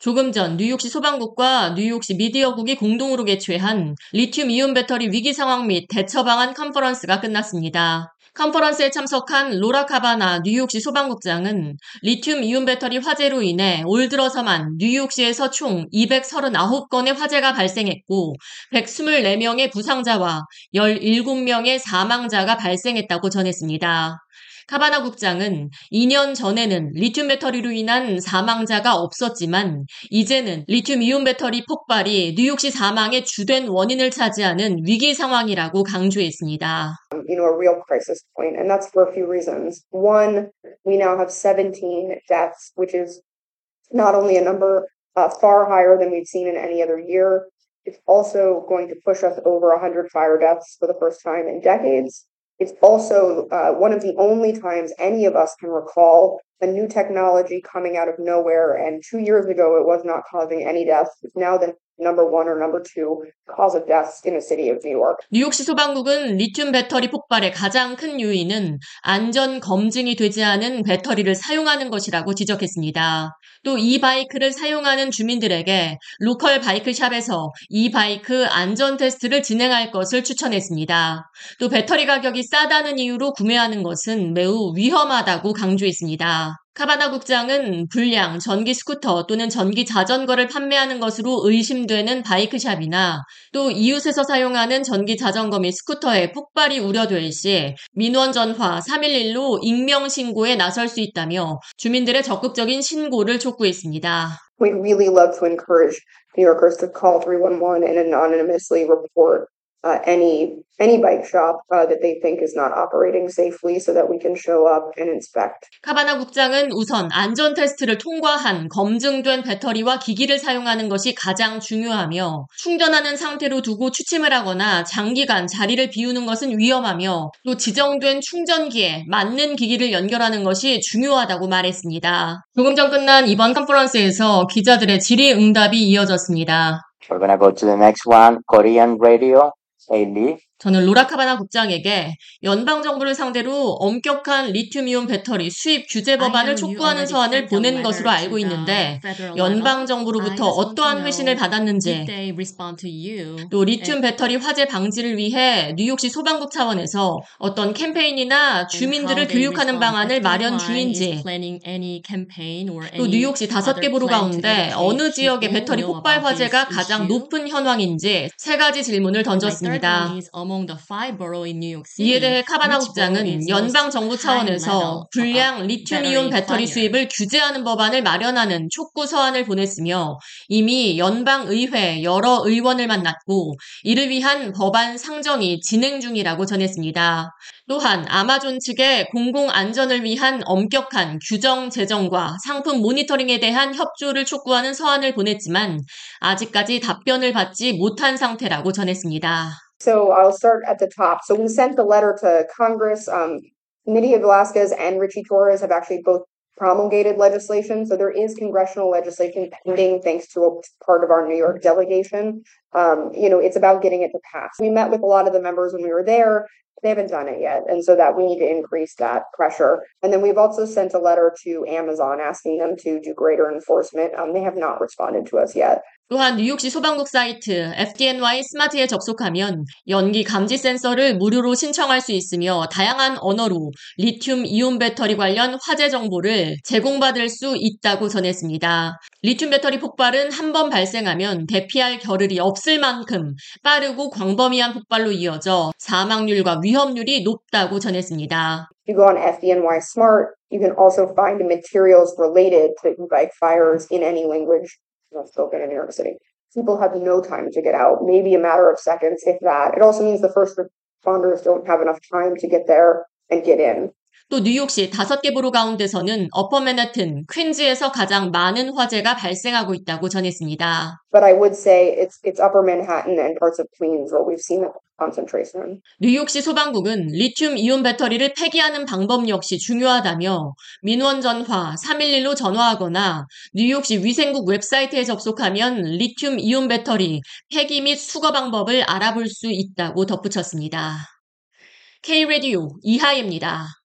조금 전 뉴욕시 소방국과 뉴욕시 미디어국이 공동으로 개최한 리튬이온 배터리 위기 상황 및 대처 방안 컨퍼런스가 끝났습니다. 컨퍼런스에 참석한 로라 카바나 뉴욕시 소방국장은 리튬이온 배터리 화재로 인해 올 들어서만 뉴욕시에서 총 239건의 화재가 발생했고 124명의 부상자와 17명의 사망자가 발생했다고 전했습니다. 카바나 국장은 2년 전에는 리튬 배터리로 인한 사망자가 없었지만 이제는 리튬이온 배터리 폭발이 뉴욕시 사망의 주된 원인을 차지하는 위기 상황이라고 강조했습니다. A real crisis point, and that's for a few reasons. One, we now have 17 deaths, which is not only a number far higher than we've seen in any other year. It's also going to push us over 100 fire deaths for the first time in decades. It's also one of the only times any of us can recall a new technology coming out of nowhere. And 2 years ago, it was not causing any deaths. It's now the number one or number two cause of deaths in the city of New York. 뉴욕시 소방국은 리튬 배터리 폭발의 가장 큰 요인은 안전 검증이 되지 않은 배터리를 사용하는 것이라고 지적했습니다. 또 이 바이크를 사용하는 주민들에게 로컬 바이크샵에서 이 바이크 안전 테스트를 진행할 것을 추천했습니다. 또 배터리 가격이 싸다는 이유로 구매하는 것은 매우 위험하다고 강조했습니다. 카바나 국장은 불량 전기 스쿠터 또는 전기 자전거를 판매하는 것으로 의심되는 바이크샵이나 또 이웃에서 사용하는 전기 자전거 및 스쿠터에 폭발이 우려될 시 민원 전화 311로 익명 신고에 나설 수 있다며 주민들의 적극적인 신고를 촉구했습니다. We really love to encourage New Yorkers to call 311 and anonymously report any bike shop that they think is not operating safely so that we can show up and inspect. 카바나 국장은 우선 안전 테스트를 통과한 검증된 배터리와 기기를 사용하는 것이 가장 중요하며 충전하는 상태로 두고 취침을 하거나 장기간 자리를 비우는 것은 위험하며 또 지정된 충전기에 맞는 기기를 연결하는 것이 중요하다고 말했습니다. 조금 전 끝난 이번 컨퍼런스에서 기자들의 질의응답이 이어졌습니다. We're gonna go to the next one, Korean radio. 저는 로라 카바나 국장에게 연방정부를 상대로 엄격한 리튬이온 배터리 수입 규제 법안을 촉구하는 서한을 보낸 것으로 알고 있는데 연방정부로부터 어떠한 회신을 받았는지 또 리튬 배터리 화재 방지를 위해 뉴욕시 소방국 차원에서 어떤 캠페인이나 주민들을 교육하는 방안을 마련 중인지 또 뉴욕시 5개 보로 가운데 어느 지역의 배터리 폭발 화재가 가장 높은 현황인지 세 가지 질문을 던졌습니다. 이에 대해 카바나 국장은 연방 정부 차원에서 불량 리튬이온 배터리 수입을 규제하는 법안을 마련하는 촉구 서한을 보냈으며 이미 연방의회 여러 의원을 만났고 이를 위한 법안 상정이 진행 중이라고 전했습니다. 또한 아마존 측의 공공안전을 위한 엄격한 규정 제정과 상품 모니터링에 대한 협조를 촉구하는 서한을 보냈지만 아직까지 답변을 받지 못한 상태라고 전했습니다. So I'll start at the top. So we sent the letter to Congress. Nidia Velasquez and Richie Torres have actually both promulgated legislation. So there is congressional legislation pending thanks to a part of our New York delegation. It's about getting it to pass. We met with a lot of the members when we were there. They haven't done it yet. And so that we need to increase that pressure. And then we've also sent a letter to Amazon asking them to do greater enforcement. They have not responded to us yet. 또한 뉴욕시 소방국 사이트 FDNY 스마트에 접속하면 연기 감지 센서를 무료로 신청할 수 있으며 다양한 언어로 리튬 이온 배터리 관련 화재 정보를 제공받을 수 있다고 전했습니다. 리튬 배터리 폭발은 한 번 발생하면 대피할 겨를이 없을 만큼 빠르고 광범위한 폭발로 이어져 사망률과 위험률이 높다고 전했습니다. You go on FDNY Smart, you can also find the materials related to bike fires in any language. Spoken in New York City. People have no time to get out, maybe a matter of seconds, if that. It also means the first responders don't have enough time to get there and get in. 또 뉴욕시 5개 보로 가운데서는 어퍼 맨해튼, 퀸즈에서 가장 많은 화재가 발생하고 있다고 전했습니다. But I would say it's upper Manhattan and parts of Queens where we've seen it. 뉴욕시 소방국은 리튬이온 배터리를 폐기하는 방법 역시 중요하다며 민원 전화 311로 전화하거나 뉴욕시 위생국 웹사이트에 접속하면 리튬이온 배터리 폐기 및 수거 방법을 알아볼 수 있다고 덧붙였습니다. K-라디오 이하예입니다.